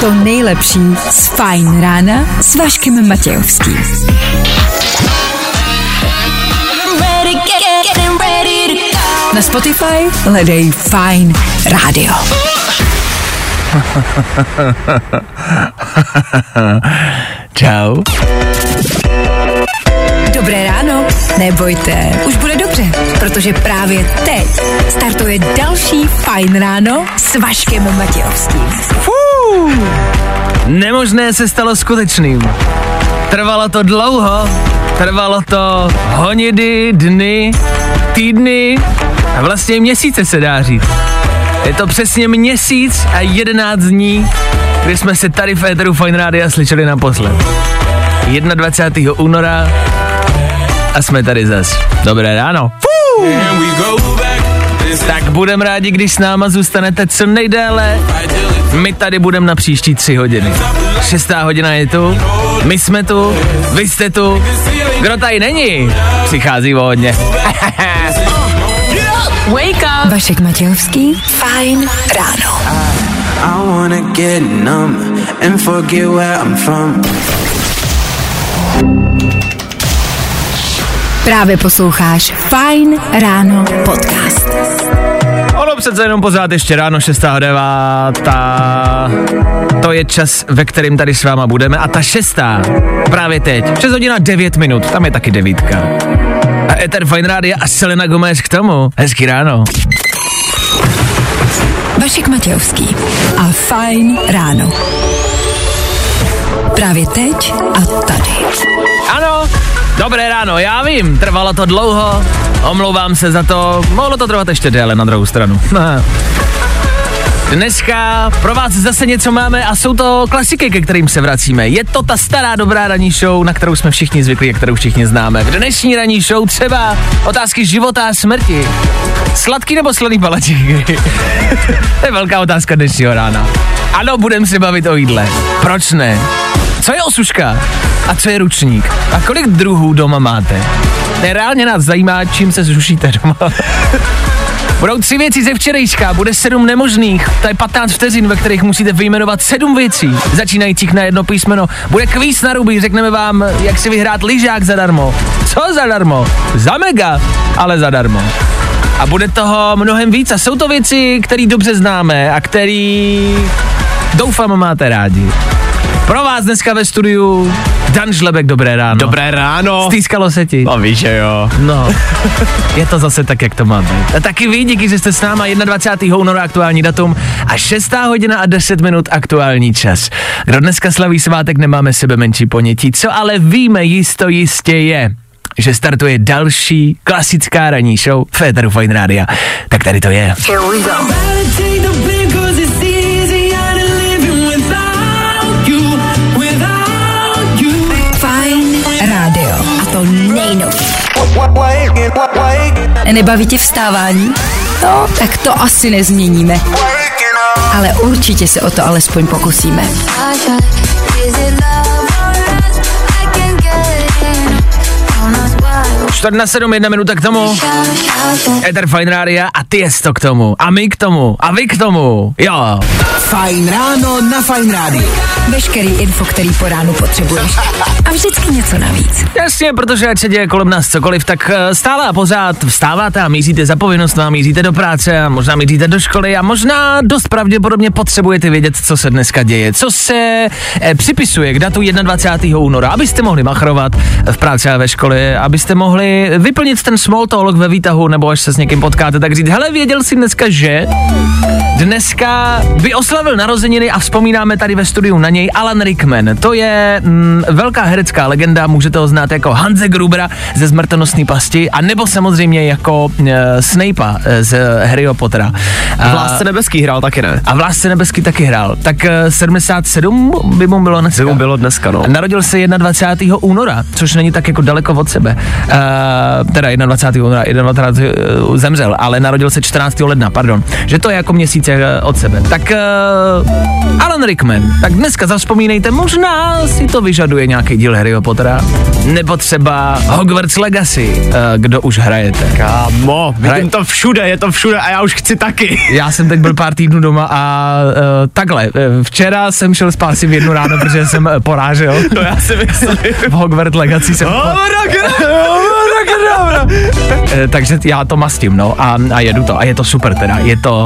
To nejlepší z Fajn rána s Vaškem Matějovským. Na Spotify hledej Fajn rádio. Čau. Dobré ráno, nebojte, už bude dobře, protože právě teď startuje další Fajn ráno s Vaškem Matějovským. Nemožné se stalo skutečným. Trvalo to dlouho, trvalo to hodiny, dny, týdny a vlastně měsíce se dá říct. Je to přesně 1 měsíc a 11 dní, kdy jsme se tady v éteru Fajn rádia slyšeli naposled. 21. února a jsme tady zas. Dobré ráno. Tak budeme rádi, když s náma zůstanete co nejdéle. My tady budeme na příští 3 hodiny. 6. hodina je tu, my jsme tu, vy jste tu. Kdo tady není, přichází vhodně. Wake up! Vašek Matějovský, Fajn ráno. I wanna get numb and forget where I'm from. Právě posloucháš Fajn ráno podcast. Ono přece jenom pořád ještě ráno, 6:09. To je čas, ve kterým tady s váma budeme. A ta 6. právě teď, 6:09, tam je taky 9. A Eter Fajn rádia a Selena Gomez k tomu. Hezký ráno. Vašek Matějovský a Fajn ráno. Právě teď a tady. Ano, dobré ráno, já vím, trvalo to dlouho, omlouvám se za to, mohlo to trvat ještě déle na druhou stranu. Dneska pro vás zase něco máme a jsou to klasiky, ke kterým se vracíme. Je to ta stará dobrá ranní show, na kterou jsme všichni zvyklí a kterou všichni známe. V dnešní ranní show třeba otázky života a smrti. Sladký nebo slaný balačinky? To je velká otázka dnešního rána. Ano, budeme se bavit o jídle. Proč ne? Co je osuška? A co je ručník? A kolik druhů doma máte? Reálně nás zajímá, čím se sušíte doma. Budou 3 věci ze včerejška, bude 7 nemožných, to je 15 vteřin, ve kterých musíte vyjmenovat 7 věcí, začínajících na jedno písmeno. Bude kvíz na ruby, řekneme vám, jak si vyhrát lyžák zadarmo. Co zadarmo? Za mega, ale zadarmo. A bude toho mnohem víc a jsou to věci, které dobře známe a které doufám máte rádi. Pro vás dneska ve studiu Dan Žlebek, dobré ráno. Dobré ráno. Stýskalo se ti? No víš, že jo. No, je to zase tak, jak to má být. A taky vy, díky, že jste s náma, 21. února aktuální datum a 6:10 aktuální čas. Kdo dneska slaví svátek, nemáme sebe menší ponětí. Co ale víme jistě je, že startuje další klasická ranní show v éteru Fajn rádia. Tak tady to je. Here we go. Nebaví tě vstávání? No, tak to asi nezměníme. Ale určitě se o to alespoň pokusíme. Čtvrt na 7, 1 minuta k tomu. Éter Fajn rádia a ty jest to k tomu. A my k tomu. A vy k tomu. Jo. Fajn ráno na Fajn rádiu. Veškerý info, který po ránu potřebuješ. A vždycky něco navíc. Jasně, protože ať se děje kolem nás cokoliv, tak stále a pořád vstáváte a míříte za povinnostmi, míříte do práce a možná míříte do školy a možná dost pravděpodobně potřebujete vědět, co se dneska děje, co se připisuje k datu 21. února, abyste mohli machrovat v práci a ve škole, abyste mohli vyplnit ten small talk ve výtahu nebo až se s někým potkáte, tak říct, hele, věděl jsi dneska, že dneska by oslavil narozeniny a vzpomínáme tady ve studiu na něj Alan Rickman. To je velká herecká legenda, můžete ho znát jako Hanse Grubera ze Smrtonosné pasti a nebo samozřejmě jako Snapea z Harryho Pottera. V Lásce nebeský hrál taky, ne? A v Lásce nebeský taky hrál. Tak 77 by mu bylo dneska. No. Narodil se 21. února, což není tak jako daleko od sebe. Teda 21. února, 21. zemřel, ale narodil se 14. ledna, pardon, že to je jako měsíc od sebe. Tak Alan Rickman, tak dneska zavzpomínejte, možná si to vyžaduje nějaký díl Harry Pottera, nebo třeba Hogwarts Legacy, kdo už hrajete. Kámo, vidím to všude, je to všude a já už chci taky. Já jsem teď byl pár týdnů doma a takhle, včera jsem šel spát si v 1 ráno, protože jsem porážel. To já si myslím. V Hogwarts Legacy jsem... Takže já to mastím, no, a jedu to. A je to super teda,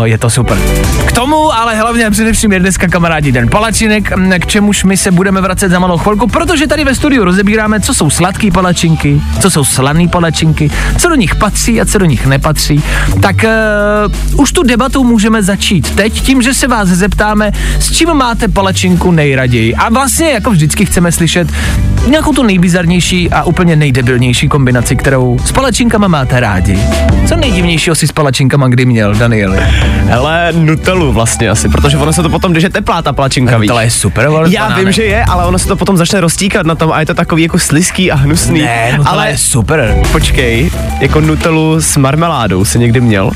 je to super. K tomu, ale hlavně především je dneska, kamarádi, den palačinek, k čemuž my se budeme vracet za malou chvilku, protože tady ve studiu rozebíráme, co jsou sladký palačinky, co jsou slaný palačinky, co do nich patří a co do nich nepatří. Tak už tu debatu můžeme začít teď tím, že se vás zeptáme, s čím máte palačinku nejraději. A vlastně jako vždycky chceme slyšet nějakou tu nejbizarnější a úplně nejdebilnější kombinaci, kterou s palačinkama máte rádi. Co nejdivnějšího si s palačinkama kdy měl, Danieli? Hele, Nutellu vlastně asi, protože ono se to potom, když je teplá ta palačinka, víš. Nutella je super, ale já vím, že je, ale ono se to potom začne roztíkat na tom a je to takový jako sliský a hnusný. Ne, Nutella ale je super. Počkej, jako Nutellu s marmeládou si někdy měl?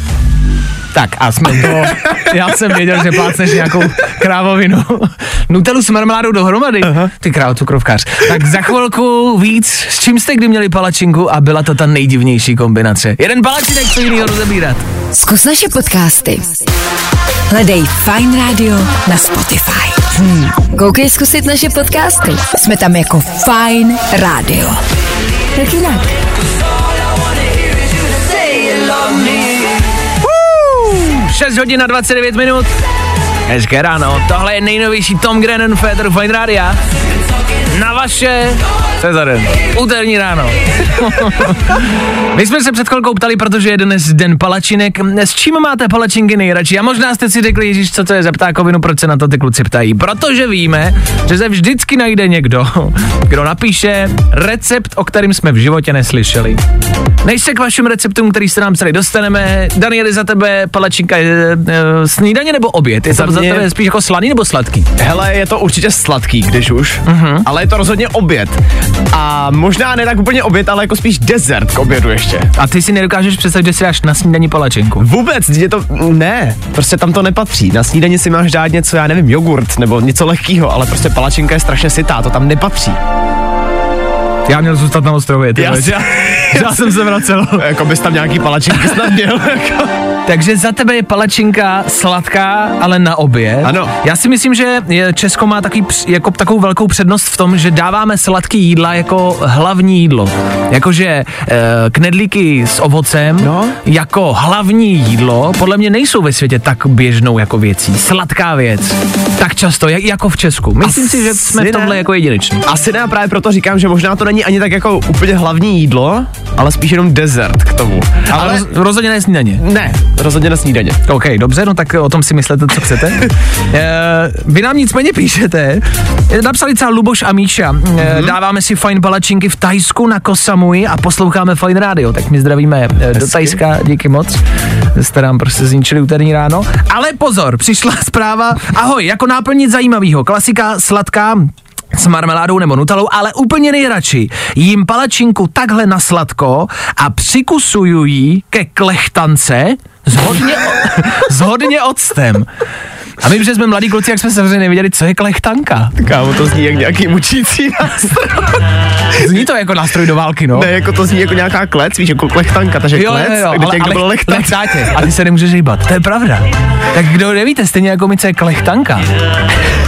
Tak a já jsem věděl, že plácneš nějakou krávovinu. Nutellu s marmeládou dohromady. Aha. Ty krávcukrovkář. Tak za chvilku víc, s čím jste kdy měli palačinku a byla to ta nejdivnější kombinace. Jeden palačinek, co jinýho rozebírat. Zkus naše podcasty. Hledej Fajn rádio na Spotify. Koukej zkusit naše podcasty. Jsme tam jako Fajn rádio. Tak jinak. Mm. 6 hodin a 29 minut. Hezké ráno. Tohle je nejnovější Tom Grennan Petr Fajn rádia. Na vaše Cezaren. Úterní ráno. My jsme se před chvilkou ptali, protože je dnes den palačinek. S čím máte palačinky nejradši? A možná jste si řekli, Ježíš, co to je za ptákovinu, proč se na to ty kluci ptají. Protože víme, že se vždycky najde někdo, kdo napíše recept, o kterém jsme v životě neslyšeli. Než se k vašim receptům, který se nám celý dostaneme, Danieli, za tebe palačinka je snídaně nebo oběd? Je to za tebe spíš jako slaný nebo sladký? Hele, je to určitě sladký, když už, ale je to rozhodně oběd. A možná ne tak úplně oběd, ale jako spíš dezert k obědu ještě. A ty si nedokážeš představit, že si dáš na snídani palačinku? Vůbec, je to, ne, prostě tam to nepatří. Na snídani si máš dát něco, já nevím, jogurt nebo něco lehkýho, ale prostě palačinka je strašně sytá, to tam nepatří. Já měl zůstat na ostrově, ty veš. Já jsem se vracel. Jako bys tam nějaký palačinky snad měl. Takže za tebe je palačinka sladká, ale na oběd. Ano. Já si myslím, že Česko má takovou velkou přednost v tom, že dáváme sladký jídla jako hlavní jídlo. Jakože knedlíky s ovocem jako hlavní jídlo podle mě nejsou ve světě tak běžnou jako věcí. Sladká věc. Tak často, jako v Česku. Myslím si, že jsme v tomhle jako jedineční. Asi ne, právě proto říkám, že možná to není ani tak jako úplně hlavní jídlo, ale spíš jenom dezert k tomu. Ale rozhodně ne snídaně. Ne, rozhodně na snídaně. OK, dobře, no tak o tom si myslete, co chcete. Vy nám nicméně píšete. Napsali celá Luboš a Míša. Dáváme si fajn palačinky v Tajsku na Koh Samui a posloucháme Fajn rádio. Tak my zdravíme do Tajska, díky moc. Jste nám prostě zničili úterní ráno. Ale pozor, přišla zpráva. Ahoj, jako náplnit zajímavýho. Klasika sladká s marmeládou nebo Nutellou, ale úplně nejradši jím palačinku takhle na sladko a přikusuju ji ke klechtance s hodně octem. A my, že jsme mladí kluci, jak jsme samozřejmě nevěděli, co je klechtanka. Kámo, to zní jak nějaký mučící nástroj. Zní to jako nástroj do války, no. Ne, jako to zní jako nějaká klec, víš, jako klechtanka, takže jo, klec, jo, kde někdo byl lechtat. A ty se nemůžeš hýbat, to je pravda. Tak kdo nevíte, stejně jako my, co je klechtanka.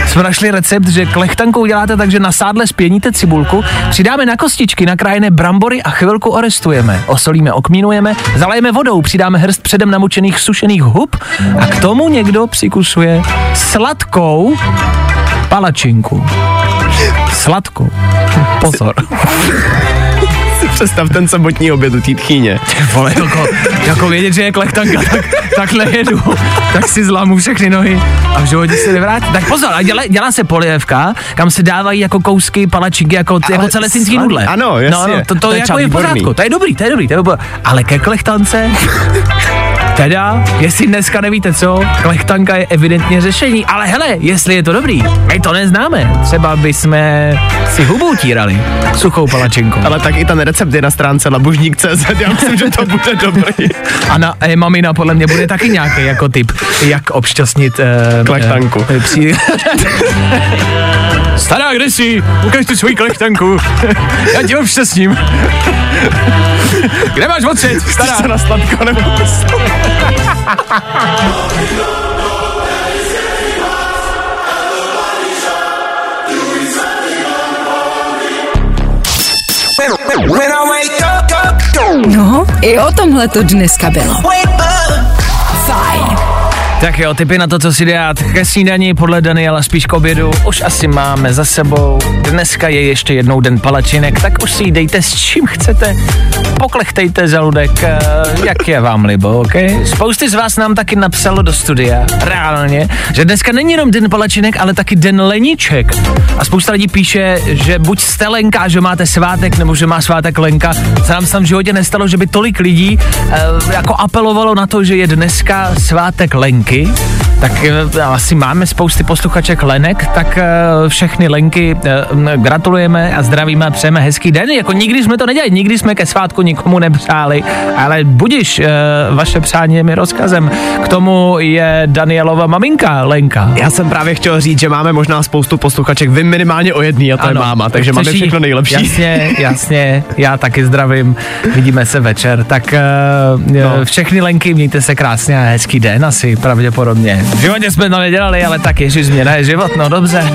Jsme našli recept, že klechtanku uděláte tak, že na sádle spěníte cibulku, přidáme na kostičky nakrájené brambory a chvilku orestujeme. Osolíme, okmínujeme, zalijeme vodou, přidáme hrst předem namočených sušených hub a k tomu někdo přikusuje sladkou palačinku. Sladkou. Pozor. Představ ten sobotní oběd u té tchýně. Vole, jako vědět, že je klechtanka, takhle jedu, tak si zlámu všechny nohy a v životě se nevrátí. Tak pozor, a dělá se polievka, kam se dávají jako kousky palačinky, jako celestinský nudle. Ano, jasně. No, to je v pořádku, to je dobrý, ale ke klechtance... Teda, jestli dneska nevíte co, klechtanka je evidentně řešení, ale hele, jestli je to dobrý, my to neznáme. Třeba bychom si hubou tírali suchou palačinkou. Ale tak i ten recept je na stránce labužník.cz, já myslím, že to bude dobrý. A na mamina podle mě bude taky nějaký jako tip, jak obšťastnit klechtanku. Stará, kde jsi? Ukaž tu svoji klechtanku. Já tě obšťastním. Kde máš ocet? Stará. Se na sladko nebo No, i o tomhle to dneska bylo. Fajn. Tak jo, tipy na to, co si dát ke snídani podle Daniela, spíš k obědu, už asi máme za sebou. Dneska je ještě jednou den palačinek, tak už si ji dejte s čím chcete. Poklechtejte žaludek, jak je vám libo, ok? Spousty z vás nám taky napsalo do studia, reálně, že dneska není jenom den palačinek, ale taky den leniček. A spousta lidí píše, že buď jste lenka, že máte svátek, nebo že má svátek Lenka. Sám se v životě nestalo, že by tolik lidí jako apelovalo na to, že je dneska svátek Lenky. Tak asi máme spousty posluchaček Lenek, tak všechny Lenky gratulujeme a zdravíme a přejeme hezký den. Jako nikdy jsme to nedělali, nikdy jsme ke svátku nikomu nepřáli, ale budiš, vaše přání je mi rozkazem. K tomu je Danielova maminka Lenka. Já jsem právě chtěl říct, že máme možná spoustu posluchaček, vy minimálně o jedný, a to ano, je máma, takže máme všechno nejlepší. Jasně, já taky zdravím, vidíme se večer. Tak všechny Lenky, mějte se krásně a hezký den asi, pravděpodobně. V životě jsme to nedělali, ale tak ježiš, změna je život, no dobře.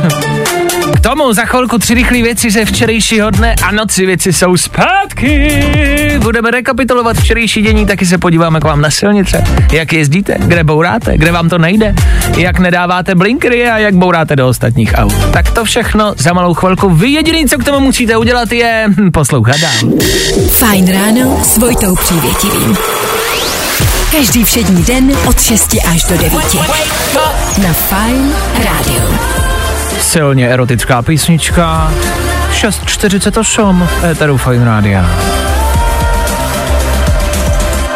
K tomu za chvilku 3 rychlé věci ze včerejšího dne a noci věci jsou zpátky. Budeme rekapitulovat včerejší dění, taky se podíváme k vám na silnice. Jak jezdíte, kde bouráte, kde vám to nejde, jak nedáváte blinkery a jak bouráte do ostatních aut. Tak to všechno za malou chvilku. Vy jediný, co k tomu musíte udělat, je poslouchat dál. Fajn ráno s Vojtou Přívětivým. Každý všední den od 6 až do 9. Na Fajn rádiu. Silně erotická písnička. 6:48 Eteru Fajn rádia.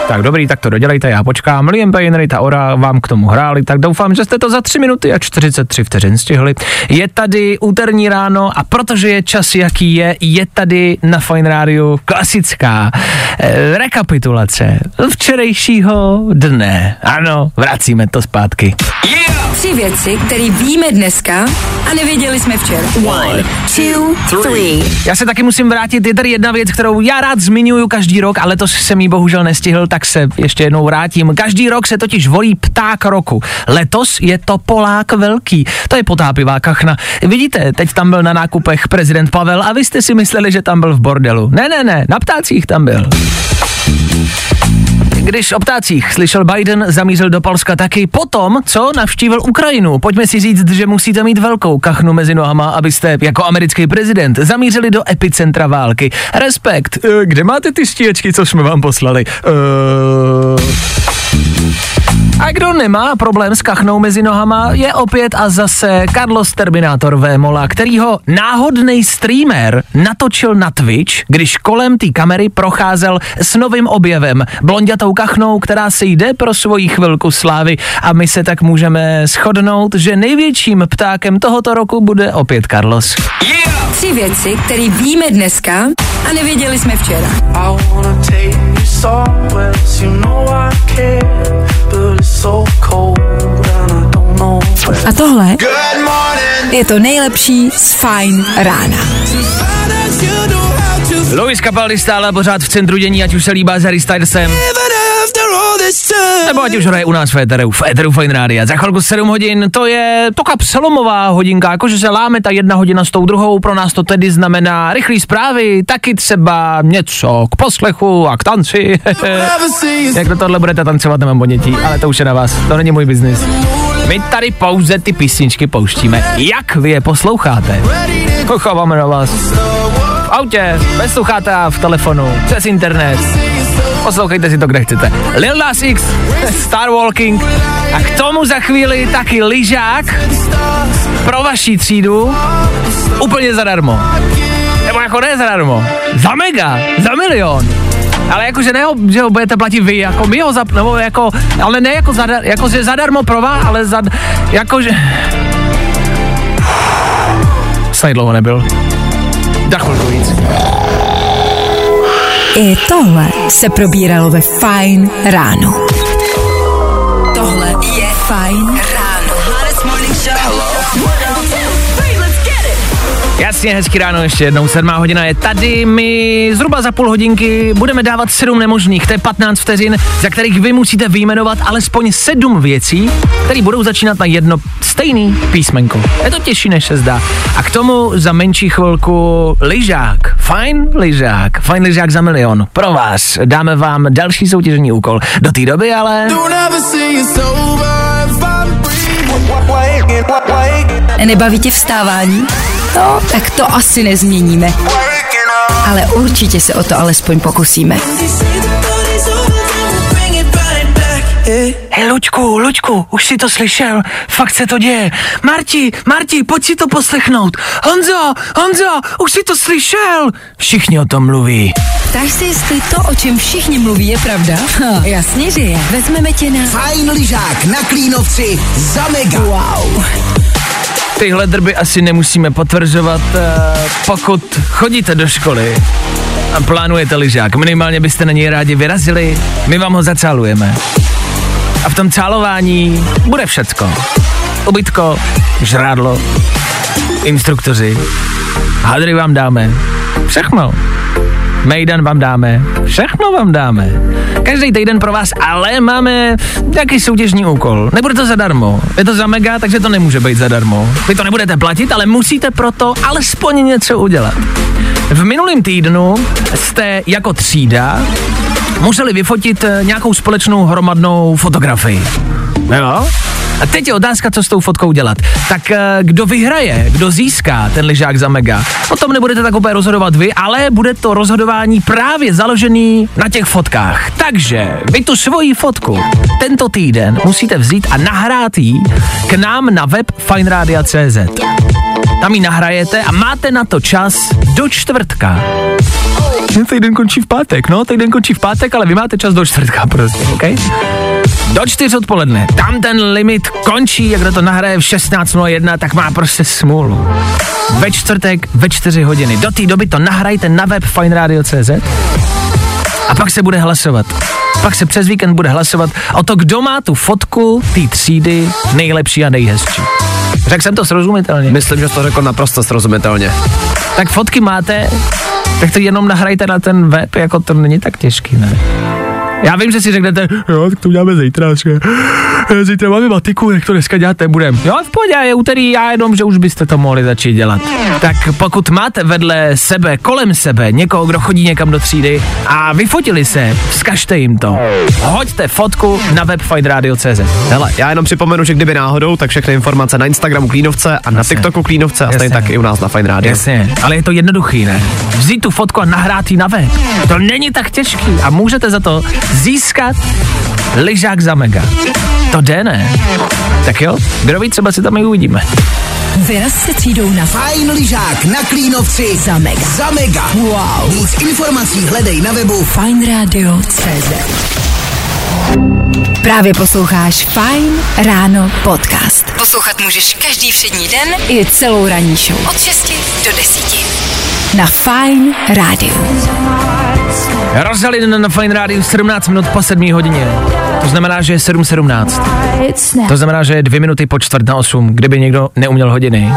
Tak dobrý, tak to dodělejte, já počkám. Liam Payne, Rita Ora vám k tomu hráli, tak doufám, že jste to za 3 minuty a 43 vteřin stihli. Je tady úterní ráno a protože je čas, jaký je tady na Fajn rádiu klasická rekapitulace včerejšího dne. Ano, vracíme to zpátky. Yeah! 3 věci, které víme dneska a nevěděli jsme včera. 1, 2, 3. Já se taky musím vrátit, je tady jedna věc, kterou já rád zmiňuju každý rok, ale to jsem jí bohužel nestihl, tak se ještě jednou vrátím. Každý rok se totiž volí pták roku. Letos je to Polák velký. To je potápivá kachna. Vidíte, teď tam byl na nákupech prezident Pavel a vy jste si mysleli, že tam byl v bordelu. Ne, na ptácích tam byl. Když o ptácích slyšel Biden, zamířil do Polska taky potom, co navštívil Ukrajinu. Pojďme si říct, že musíte mít velkou kachnu mezi nohama, abyste jako americký prezident zamířili do epicentra války. Respekt. Kde máte ty stíhačky, co jsme vám poslali? A kdo nemá problém s kachnou mezi nohama, je opět a zase Karlos Terminátor Vémola, kterýho náhodný streamer natočil na Twitch, když kolem té kamery procházel s novým objevem, blondětou kachnou, která se jde pro svoji chvilku slávy. A my se tak můžeme shodnout, že největším ptákem tohoto roku bude opět Karlos. Yeah! 3 věci, které víme dneska a nevěděli jsme včera. A tohle je to nejlepší z Fajn rána. Louis Capaldi stále pořád v centru dění, ať už se líbá s Harry Stylesem, nebo ať už hraje u nás v Eteru Fajn rádia. Za chvilku 7 hodin, to je toka přelomová hodinka, jakože se láme ta jedna hodina s tou druhou, pro nás to tedy znamená rychlý zprávy, taky třeba něco k poslechu a k tanci. Jak do tohle budete tancovat, nemám podnětí, ale to už je na vás, to není můj biznis. My tady pouze ty písničky pouštíme, jak vy je posloucháte. Chováme na vás. V autě, bez slucháta, v telefonu, přes internet. Poslouchejte si to, kde chcete. Lil Nas X, Star Walking a k tomu za chvíli taky lyžák pro vaši třídu úplně zadarmo. Nebo jako ne zadarmo, za mega, za milion. Ale jakože ne, že ho budete platit vy, jako my ho zapnou, jako, ale ne jako, jako že zadarmo pro vás, ale jakože... Snad dlouho nebyl. Za chvilku víc. I tohle se probíralo ve Fajn ráno. Tohle je Fajn ráno. Jasně, hezký ráno, ještě jednou, 7:00 je tady, my zhruba za půl hodinky budeme dávat 7 nemožných, to je 15 vteřin, za kterých vy musíte vyjmenovat alespoň 7 věcí, které budou začínat na jedno stejný písmenko. Je to těžší, než se zdá. A k tomu za menší chvilku lyžák, fajn lyžák za milion, pro vás dáme vám další soutěžní úkol. Do té doby ale... Nebaví tě vstávání? No, tak to asi nezměníme. Ale určitě se o to alespoň pokusíme. Hej, Luďku, už si to slyšel? Fakt se to děje. Marti, pojď si to poslechnout. Honzo, už si to slyšel? Všichni o tom mluví. Ptáš si, jestli to, o čem všichni mluví, je pravda? Ha, jasně, že je. Vezmeme tě na... Fajn lyžák na Klínovci za mega. Wow. Tyhle drby asi nemusíme potvrzovat, pokud chodíte do školy a plánujete lyžák. Minimálně byste na něj rádi vyrazili, my vám ho zacálujeme. A v tom cálování bude všecko. Ubytko, žrádlo, instruktoři, hadry vám dáme, všechno. Mejdan vám dáme, všechno vám dáme. Každý týden pro vás ale máme nějaký soutěžní úkol. Nebude to zadarmo, je to za mega, takže to nemůže být zadarmo. Vy to nebudete platit, ale musíte proto alespoň něco udělat. V minulém týdnu jste jako třída museli vyfotit nějakou společnou hromadnou fotografii. Jo? A teď je otázka, co s tou fotkou dělat. Tak kdo vyhraje, kdo získá ten lyžák za mega, o tom nebudete tak úplně rozhodovat vy, ale bude to rozhodování právě založený na těch fotkách. Takže vy tu svoji fotku tento týden musíte vzít a nahrát ji k nám na web fajnradia.cz. Tam ji nahrajete a máte na to čas do čtvrtka. Týden končí v pátek, ale vy máte čas do čtvrtka prostě, okej? Do 4 odpoledne. Tam ten limit končí, a kdo to nahraje v 16:01, tak má prostě smůlu. Ve čtvrtek ve 4 hodiny. Do té doby to nahrajte na web fajnradio.cz a pak se bude hlasovat. Pak se přes víkend bude hlasovat o to, kdo má tu fotku té třídy nejlepší a nejhezčí. Řekl jsem to srozumitelně? Myslím, že to řekl naprosto srozumitelně. Tak fotky máte, tak to jenom nahrajte na ten web, jako to není tak těžký, ne? Já vím, že si řeknete, jo, tak to uděláme zítra máme matiku, jak to dneska dělat nebudem. Jo, v pohodě, je úterý, já jenom, že už byste to mohli začít dělat. Tak pokud máte vedle sebe, kolem sebe někoho, kdo chodí někam do třídy a vyfotili se, vzkažte jim to. Hoďte fotku na web fajnradio.cz. Hele, já jenom připomenu, že kdyby náhodou, tak všechny informace na Instagramu Klínovce a na jasně. TikToku Klínovce a stejně tak i u nás na Fajn rádio. Jasně, ale je to jednoduchý, ne? Vzít tu fotku a nahrát ji na web. To není tak těžký a můžete za to získat lyžák za mega. To jde, ne? Tak jo, kdo ví, třeba si tam i uvidíme. Vyraz se třídou na Fajn lyžák na Klínovci za mega. Za mega. Wow. Víc informací hledej na webu fajnradio.cz. Právě posloucháš Fajn ráno podcast. Poslouchat můžeš každý všední den i celou ranní show. Od 6 do 10. Na Fajn rádiu. Rozdělili na Fajn rádiu 17 minut po 7 hodině. To znamená, že je 7:17. To znamená, že je 2 minuty po 7:45, kdyby někdo neuměl hodiny.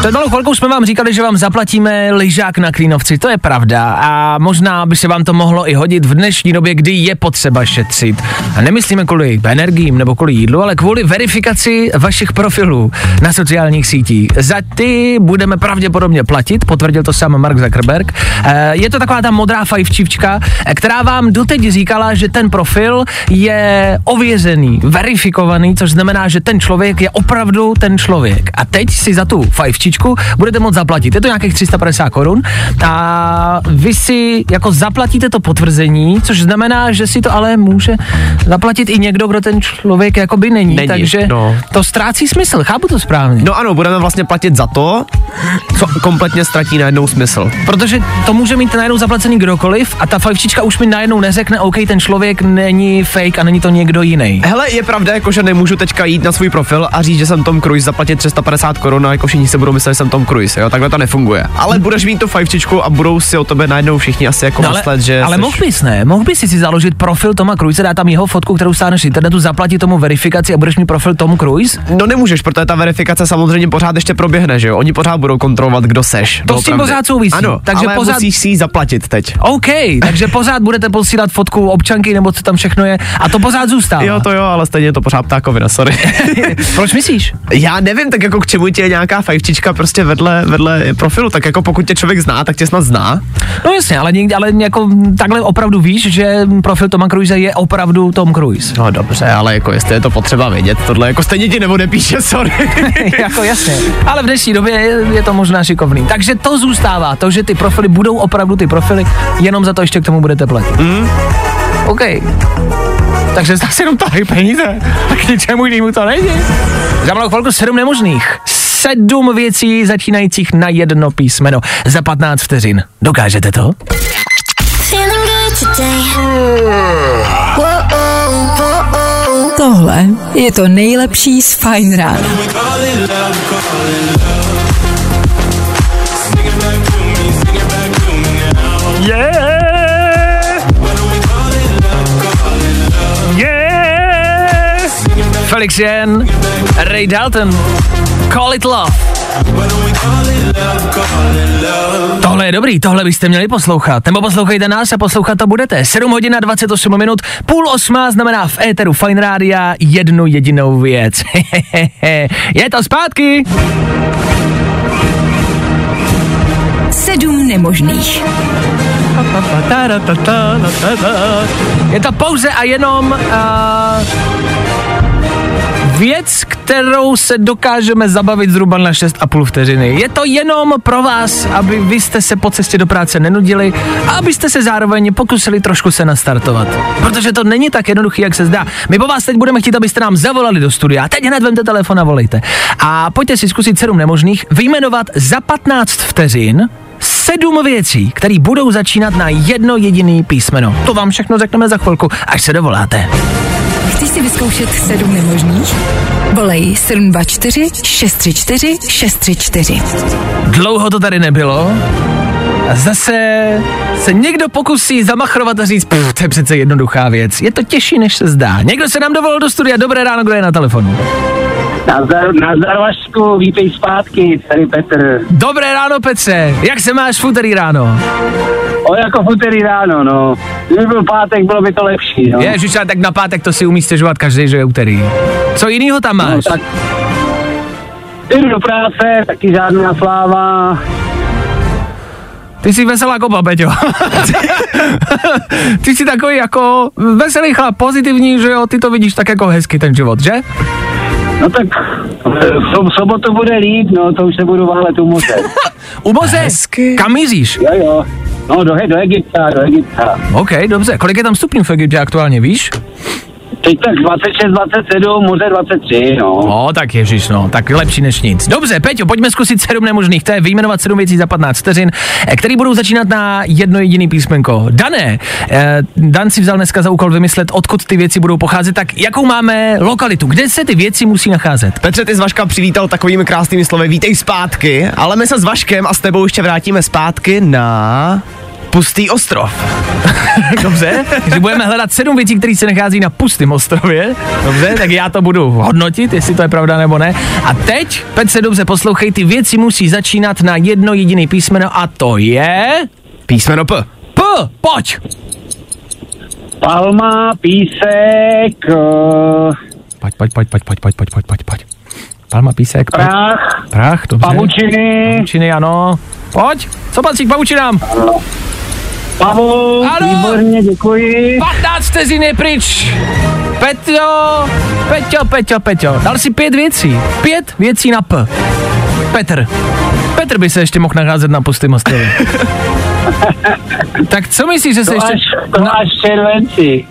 Před malou chvilkou jsme vám říkali, že vám zaplatíme lyžák na Klínovci, to je pravda a možná by se vám to mohlo i hodit v dnešní době, kdy je potřeba šetřit. A nemyslíme kvůli energiím nebo kvůli jídlu, ale kvůli verifikaci vašich profilů na sociálních sítích. Za ty budeme pravděpodobně platit, potvrdil to sám Mark Zuckerberg. Je to taková ta modrá fajfčička, která vám doteď říkala, že ten profil je ověřený, verifikovaný, což znamená, že ten člověk je opravdu ten člověk. A teď si za tu fajfčičku kartičku, budete moct zaplatit. Je to nějakých 350 Kč a vy si jako zaplatíte to potvrzení, což znamená, že si to ale může zaplatit i někdo, kdo ten člověk jakoby není. Takže no, to ztrácí smysl, chápu to správně. No ano, budeme vlastně platit za to, co kompletně ztratí najednou smysl. Protože to může mít najednou zaplacený kdokoliv a ta fajčička už mi najednou neřekne, OK, ten člověk není fake a není to někdo jiný. Hele, je pravda, jakože nemůžu teďka jít na svůj profil a říct, že jsem Tom Cruise, zaplatit 350 Kč a jako všichni se budou myslet, že jsem Tom Cruise, jo, takhle to nefunguje. Ale budeš mít tu fajčičku a budou si o tebe najednou všichni asi jako myslet, no, že. Ale seš... mohl bys si založit profil Toma Cruise, dát tam jeho fotku, kterou stáhneš z internetu, zaplatit tomu verifikaci a budeš mít profil Tom Cruise? No nemůžeš, protože ta verifikace samozřejmě pořád ještě proběhne, že jo. Oni pořád budou kontrolovat, kdo seš. To s tím pořád souvisí. Ano, takže ale pořád musíš si zaplatit teď. OK, takže pořád budete posílat fotku občanky nebo co tam všechno je a to pořád zůstává. Jo, to jo, ale stejně to pořád ptákovina, sorry. Proč myslíš? Já nevím, tak jako k čemu tě je nějaká fajčička prostě vedle profilu, tak jako pokud tě člověk zná, tak tě snad zná. No jasně, ale jako takhle opravdu víš, že profil Toma Cruise je opravdu Tom Cruise. No dobře, ale jako jestli je to potřeba vědět, tohle jako stejně ti nepíše, sorry. Jako jasně, ale v dnešní době je to možná šikovný. Takže to zůstává, to, že ty profily budou opravdu ty profily, jenom za to ještě k tomu budete platit. OK. Takže zda si jenom tohle peníze, tak ničemu jinému to nejde. Za malou chvilku 7 nemožných. 7 věcí začínajících na jedno písmeno. Za 15 vteřin. Dokážete to? Tohle je to nejlepší z Fajn rána. Yeah! Felix Jen, Ray Dalton, Call It Love. Tohle je dobrý, tohle byste měli poslouchat. Nebo poslouchejte nás a poslouchat to budete. 7:28, 7:30 znamená v éteru Fajn rádia jednu jedinou věc. Je to zpátky! 7 nemožných. Je to pouze a jenom věc, kterou se dokážeme zabavit zhruba na 6,5 vteřiny. Je to jenom pro vás, aby vy jste se po cestě do práce nenudili a abyste se zároveň pokusili trošku se nastartovat. Protože to není tak jednoduchý, jak se zdá. My po vás teď budeme chtít, abyste nám zavolali do studia. Teď hned vemte telefon a volejte. A pojďte si zkusit 7 nemožných vyjmenovat za 15 vteřin 7 věcí, které budou začínat na jedno jediné písmeno. To vám všechno řekneme za chvilku, až se dovoláte. Chceš si vyzkoušet 7 nemožných? Volej 724 634 634. Dlouho to tady nebylo. A zase se někdo pokusí zamachrovat a říct, to je přece jednoduchá věc. Je to těžší, než se zdá. Někdo se nám dovolil do studia. Dobré ráno, kdo je na telefonu? Nazdar Vašku, vítej zpátky, tady Petr. Dobré ráno, Petře. Jak se máš v úterý ráno? Jako v úterý ráno, no. Kdyby byl pátek, bylo by to lepší, no. Ježiš, tak na pátek to si umí stěžovat každý, že je úterý. Co jinýho tam máš? No, tak jdu do práce, taky žádná sláva. Ty jsi veselá kopa, Peťo. Ty jsi takový jako veselý chlap, pozitivní, že jo, ty to vidíš tak jako hezky ten život, že? No tak v sobotu bude líp, no to už se budu válet u moře. U moře? Kam míříš? Jo. No do Egypta, OK, dobře. Kolik je tam stupňů v Egyptě aktuálně, víš? Teď tak 26, 27, moře 23, no. No tak ježiš, no, tak lepší než nic. Dobře, Peťo, pojďme zkusit 7 nemožných, to je vyjmenovat 7 věcí za 15 vteřin, který budou začínat na jedno jediný písmenko. Dané, Dan si vzal dneska za úkol vymyslet, odkud ty věci budou pocházet, tak jakou máme lokalitu, kde se ty věci musí nacházet. Petře, ty z Vaška přivítal takovými krásnými slovy, vítej zpátky, ale my se s Vaškem a s tebou ještě vrátíme zpátky na... Pustý ostrov. Dobře, že budeme hledat 7 věcí, které se nachází na pustém ostrově. Dobře, tak já to budu hodnotit, jestli to je pravda nebo ne. A teď, Petře, dobře poslouchej, ty věci musí začínat na jedno jediné písmeno a to je... Písmeno P. P, pojď! Palma, písek... Pojď. Palma, písek, prach, pojď. Prach, dobře. Pavučiny. Pavučiny, ano. Pojď, co patří k pavučinám? Pavou, výborně, děkuji. 15 vteřin je pryč. Peťo, dal si 5 věcí. 5 věcí na P. Petr. Petr by se ještě mohl nacházet na pustém ostrově. Tak co myslíš, že se to ještě... Až v červenci.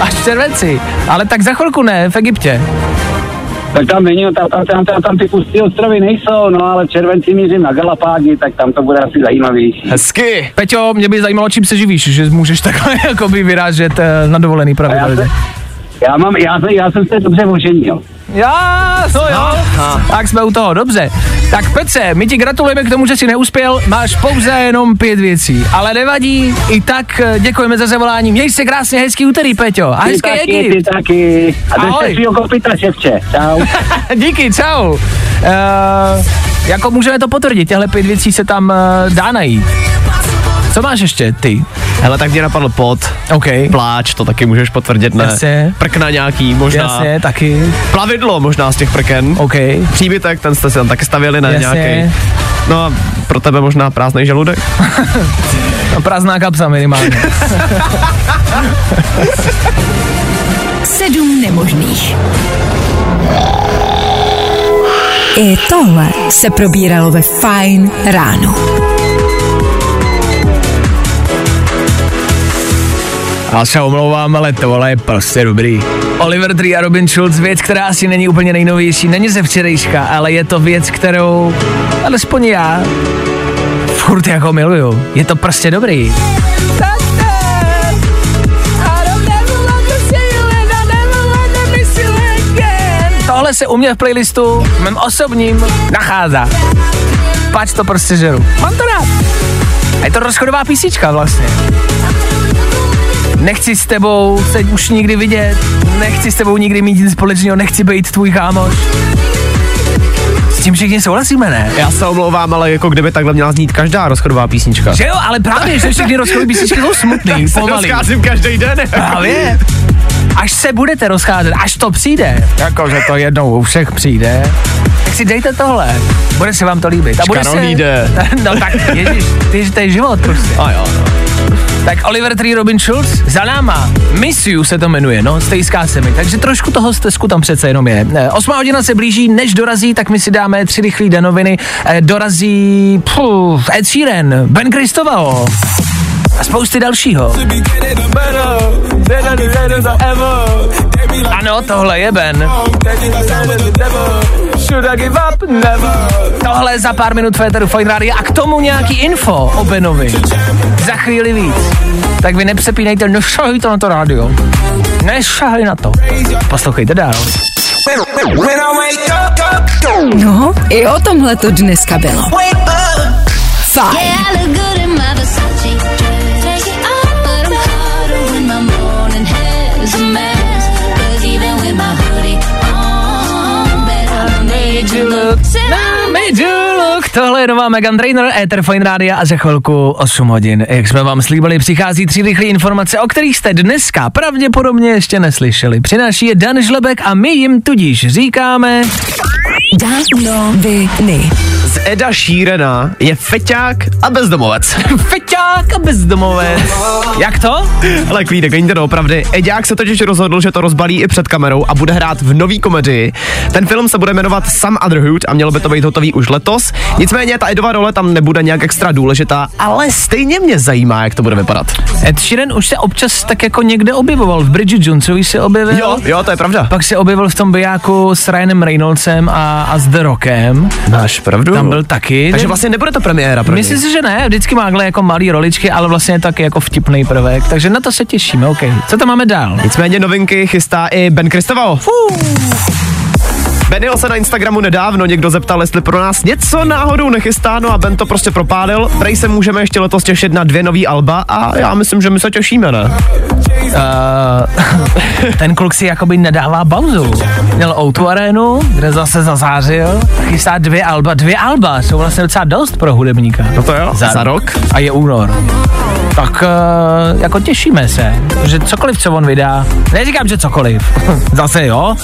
Až v červenci, ale tak za chvilku ne, v Egyptě. Tak tam není, tam ty pustý ostrovy nejsou, no ale v červenci mířím na Galapágy, tak tam to bude asi zajímavější. Hezky. Peťo, mě by zajímalo, čím se živíš, že můžeš takhle jakoby vyrážet na dovolený pravidelně. Já jsem se dobře oženil. Tak jsme u toho, dobře. Tak Petře, my ti gratulujeme k tomu, že jsi neuspěl, máš pouze jenom 5 věcí, ale nevadí, i tak děkujeme za zavolání, měj se krásně, hezký úterý, Peťo, a hezký Egypt. Ty taky, a držte svýho kopyta, ševče, čau. Díky, čau. Jako můžeme to potvrdit, těhle 5 věcí se tam dá najít. Co máš ještě ty? Hele, tak mě napadl pot, okay. Pláč, to taky můžeš potvrdit, ne? Jasně. Prkna nějaký, možná. Jasně, taky. Plavidlo možná z těch prken. Okay. Příbytek, ten jste si tam taky stavěli, ne? Jasně. Nějaký. No a pro tebe možná prázdnej žaludek? No, prázdná kapsa minimálně. 7 nemožných. I tohle se probíralo ve Fajn ráno. Já se omlouvám, ale tohle je prostě dobrý. Oliver Tree a Robin Schulz, věc, která asi není úplně nejnovější, není ze včerejška, ale je to věc, kterou, alespoň já, furt jako miluju. Je to prostě dobrý. Tohle se u mě v playlistu, v mém osobním, nacházá. Pač to prostě žeru. Mám to rád. A je to rozchodová písnička vlastně. Nechci s tebou se už nikdy vidět, nechci s tebou nikdy mít nic společného, nechci být tvůj kámoš. S tím všichni souhlasíme, ne? Já se omlouvám, ale jako kdyby takhle měla znít každá rozchodová písnička. Že jo, ale právě, že všechny rozchodové písničky jsou smutný, pomalý. Rozcházím každý den. Právě. Až se budete rozcházet, až to přijde, jakože to jednou u všech přijde, tak si dejte tohle, bude se vám to líbit. Škaron jde. No tak, ježiš, to je život prostě. A jo, no. Tak Oliver Tree, Robin Schulz, za náma. Miss You se to jmenuje, no, stejská se mi. Takže trošku toho stesku tam přece jenom je. 8:00 se blíží, než dorazí, tak my si dáme 3 rychlý den noviny. Dorazí Ed Sheeran, Ben Kristoval a spousty dalšího. Ano, tohle je Ben. Tohle za pár minut Féteru Fajn rádia a k tomu nějaký info o Benovi. Za chvíli víc. Tak vy nepřepínejte, nešahejte na to rádio. Nešahej na to. Poslouchejte dál. No, i o tomhle to dneska bylo. Fajn. Tohle je nová Megan Trainor, Éter Fajn rádia a za chvilku 8:00. Jak jsme vám slíbili, přichází 3 rychlé informace, o kterých jste dneska pravděpodobně ještě neslyšeli. Přináší je Dan Žlebek a my jim tudíž říkáme... Noviny. Z Eda Sheerana je feťák a bezdomovec. Feťák a bezdomovec. Jak to? Ale klídek, není to doopravdy. Eďák se totiž rozhodl, že to rozbalí i před kamerou a bude hrát v nový komedii. Ten film se bude jmenovat Some Other Hood a mělo by to být hotový už letos. Nicméně ta Edova role tam nebude nějak extra důležitá, ale stejně mě zajímá, jak to bude vypadat. Ed Sheeran už se občas tak jako někde objevoval. V Bridget Jonesovi se objevil. Jo, to je pravda. Pak se objevil v tom bijáku s Ryanem Reynoldsem a s The Rockem. Máš pravdu. Tam byl taky. Takže vlastně nebude to premiéra pro něj. Myslím si, že ne. Vždycky máhle jako malý roličky, ale vlastně taky jako vtipný prvek. Takže na to se těšíme. OK. Co tam máme dál? Nicméně novinky chystá i Ben Kristoval. Benil se na Instagramu nedávno někdo zeptal, jestli pro nás něco náhodou nechystá, no a Ben to prostě propálil. Prej se můžeme ještě letos těšit na 2 nový alba a já myslím, že my se těšíme, ne? Ten kluk si jakoby nedává pauzu. Měl O2 Arenu, kde zase zazářil, chystá 2 alba. 2 alba jsou vlastně docela dost pro hudebníka. No to jo, za rok. A je únor. Tak jako těšíme se, že cokoliv, co on vydá, neříkám, že cokoliv, zase jo,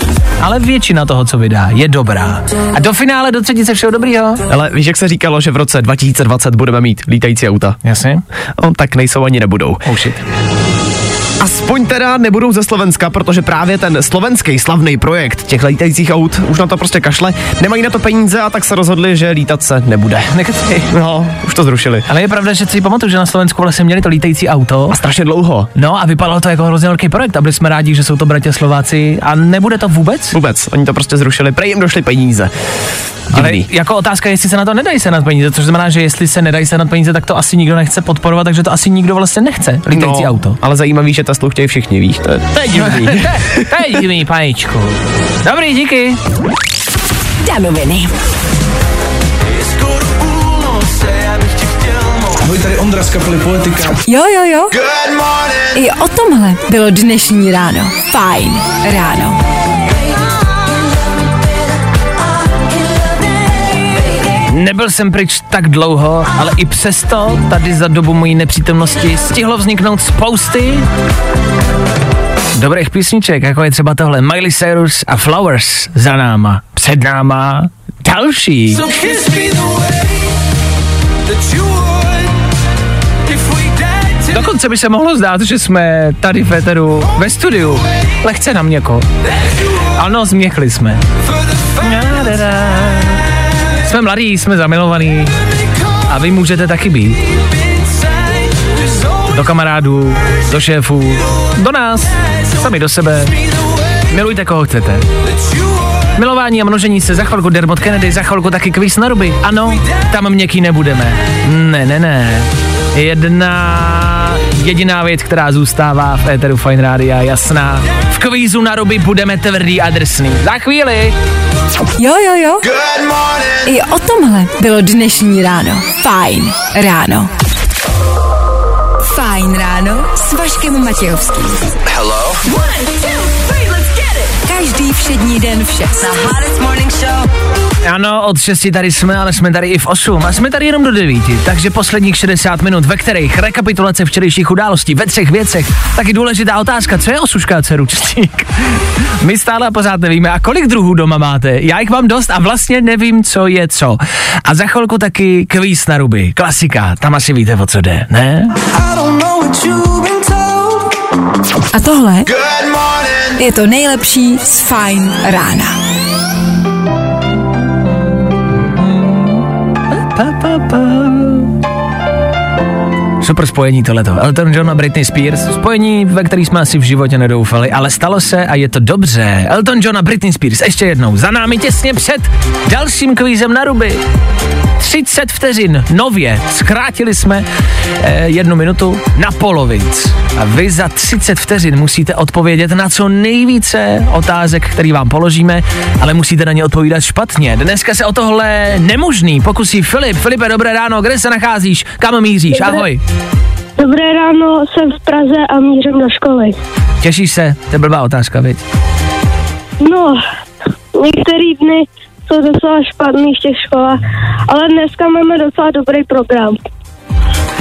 ale většina toho, co vydá, je dobrá. A do finále, do třetice všeho dobrýho. Ale víš, jak se říkalo, že v roce 2020 budeme mít lítající auta? Jasně. No, tak nejsou ani nebudou. Oh shit. Aspoň teda nebudou ze Slovenska, protože právě ten slovenský slavný projekt těch lítajících aut už na to prostě kašle, nemají na to peníze a tak se rozhodli, že lítat se nebude. Nekdy. No, už to zrušili. Ale je pravda, že si pamatuju, že na Slovensku vlastně měli to lítající auto. A strašně dlouho. No a vypadalo to jako hrozně velký projekt a byli jsme rádi, že jsou to bratě Slováci a nebude to vůbec? Vůbec, oni to prostě zrušili, prej jim došly peníze. Divný. Ale jako otázka, jestli se na to nedají sehnat peníze, což znamená, že jestli se nedají sehnat peníze, tak to asi nikdo nechce podporovat, takže to asi nikdo vlastně nechce lítající auto. Ale zajímavý, že Teslu chtějí všichni, víš, to je divný. To je divný, paničku. Dobrý, díky. Danoviny. Ahoj, tady Ondra z kapely Poetika. Jo. I o tomhle bylo dnešní ráno. Fajn ráno. Nebyl jsem pryč tak dlouho, ale i přesto tady za dobu mojí nepřítomnosti stihlo vzniknout spousty dobrých písniček, jako je třeba tohle Miley Cyrus a Flowers za náma, před náma další. Dokonce by se mohlo zdát, že jsme tady v éteru ve studiu, lehce na měko. Ano, změkli jsme. Jsme mladí, jsme zamilovaní a vy můžete taky být. Do kamarádů, do šéfů, do nás, sami do sebe. Milujte, koho chcete. Milování a množení se za chvilku Dermot Kennedy, za chvilku taky kvíz na ruby. Ano, tam měkký nebudeme. Ne. Jedna jediná věc, která zůstává v éteru Fajn rádia, jasná. V kvízu na ruby budeme tvrdý a drsný. Za chvíli. Jo. I o tomhle bylo dnešní ráno. Fajn ráno. Fajn ráno s Vaškem Matějovským. Hello. 1, 2, 3, let's get it. Každý všední den v 6. Ano, od 6 tady jsme, ale jsme tady i v 8 a jsme tady jenom do 9, takže posledních 60 minut, ve kterých rekapitulace včerejších událostí ve 3 věcech, taky důležitá otázka, co je osuška, co je ručník. My stále pořád nevíme, a kolik druhů doma máte, já jich mám dost a vlastně nevím, co je co. A za chvilku taky kvíz na ruby, klasika, tam asi víte, o co jde, ne? A tohle je to nejlepší z Fajn rána. Super spojení tohleto. Elton John a Britney Spears. Spojení, ve který jsme asi v životě nedoufali, ale stalo se a je to dobře. Elton John a Britney Spears ještě jednou. Za námi těsně před dalším kvízem na ruby. 30 vteřin nově. Zkrátili jsme 1 minutu na polovic. A vy za 30 vteřin musíte odpovědět na co nejvíce otázek, který vám položíme, ale musíte na ně odpovídat špatně. Dneska se o tohle nemožný pokusí Filip. Filipe, dobré ráno, kde se nacházíš? Kam míříš? Ahoj. Dobré ráno, jsem v Praze a mířím do školy. Těšíš se? To je blbá otázka, viď? No, některý dny jsou docela špatný v těch školách, ale dneska máme docela dobrý program.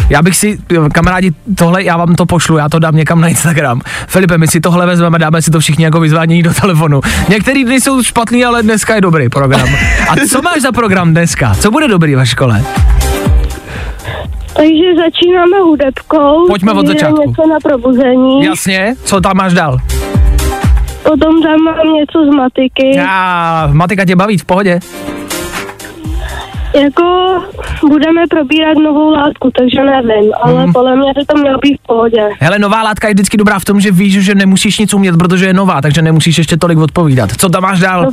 Já bych si, kamarádi, tohle, já vám to pošlu, já to dám někam na Instagram. Filipe, my si tohle vezmeme, dáme si to všichni jako vyzvánění do telefonu. Některý dny jsou špatný, ale dneska je dobrý program. A co máš za program dneska? Co bude dobrý ve škole? Takže začínáme hudebkou. Pojďme od začátku. Něco na probuzení. Jasně, co tam máš dál? Potom tam mám něco z matiky. Já, matika tě baví, v pohodě? Jako budeme probírat novou látku, takže nevím, ale podle mě to tam mělo být v pohodě. Hele, nová látka je vždycky dobrá v tom, že víš, že nemusíš nic umět, protože je nová, takže nemusíš ještě tolik odpovídat. Co tam máš dál?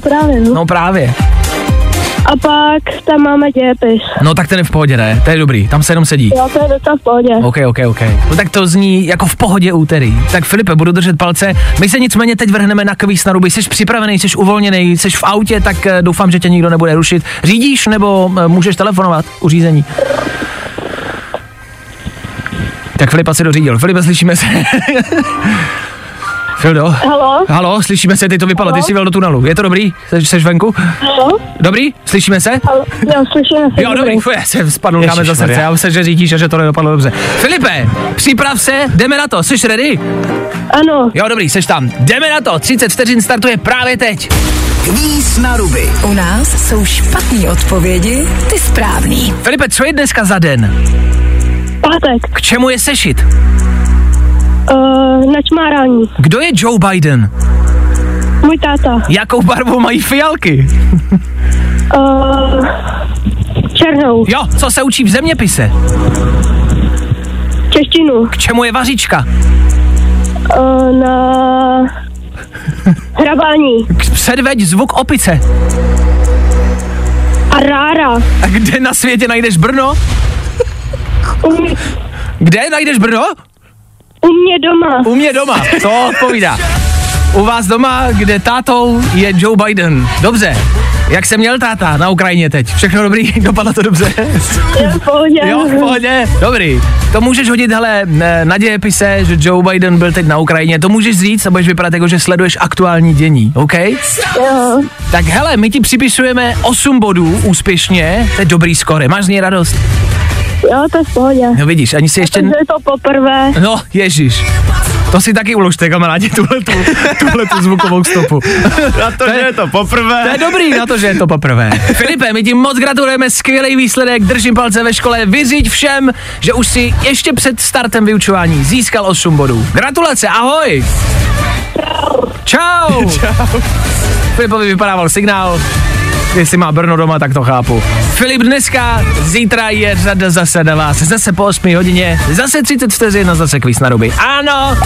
No právě. A pak tam máme dějepis. No tak ten je v pohodě, ne? To je dobrý, tam se jenom sedí. Jo, to je docela v pohodě. Ok. No tak to zní jako v pohodě úterý. Tak Filipe, budu držet palce. My se nicméně teď vrhneme na kvíz na ruby. Jsi připravený, jsi uvolněný, jsi v autě, tak doufám, že tě nikdo nebude rušit. Řídíš nebo můžeš telefonovat u řízení? Tak Filipa se dořídil. Filipe, slyšíme se. Fildo? Haló, slyšíme se, teď to vypadlo, ty jsi vel do tunelu, je to dobrý? Seš venku? Haló? Dobrý, slyšíme se? Haló, jo, slyšíme se. Jo, dobrý, já se spadnul kámen za srdce, já myslím, že řídíš a že to nedopadlo dobře. Filipe, připrav se, jdeme na to, jsi ready? Ano. Jo, dobrý, seš tam, jdeme na to, 30 vteřin startuje právě teď. Kvíz na ruby. U nás jsou špatný odpovědi, ty správný. Filipe, co je dneska za den? Pátek. K čemu je sešit? načmárání. Kdo je Joe Biden? Můj táta. Jakou barvu mají fialky? Černou. Jo, co se učí v zeměpise? Češtinu. K čemu je vařička? Na hrabání. Předveď zvuk opice. A rára. A kde na světě najdeš Brno? Kde najdeš Brno? U mě doma. U mě doma, to odpovídá. U vás doma, kde tátou je Joe Biden. Dobře. Jak se měl táta na Ukrajině teď? Všechno dobrý? Dopadlo to dobře? Jo, v pohodě. Jo, v pohodě. Dobrý. To můžeš hodit, hele, na dějepise, že Joe Biden byl teď na Ukrajině. To můžeš říct a budeš vypadat jako, že sleduješ aktuální dění, OK? Jo. Tak hele, my ti připisujeme 8 bodů úspěšně. To je dobrý skóre. Máš z něj radost? Jo, to je v pohodě. No vidíš, ani si ještě... Je to poprvé. No, ježiš. To si taky uložte, kamarádi, tuhletu zvukovou stopu. Na to, že je to poprvé. To je dobrý, na to, že je to poprvé. Filipe, my ti moc gratulujeme, skvělý výsledek, držím palce ve škole, vyřiď všem, že už si ještě před startem vyučování získal 8 bodů. Gratulace, ahoj! Čau! Čau! Filipovi vypadával signál. Jestli má Brno doma, tak to chápu. Filip dneska, zítra je řada zase na vás. Zase po 8 hodině, zase 30 vteřin a zase kvíz na ruby. Ano!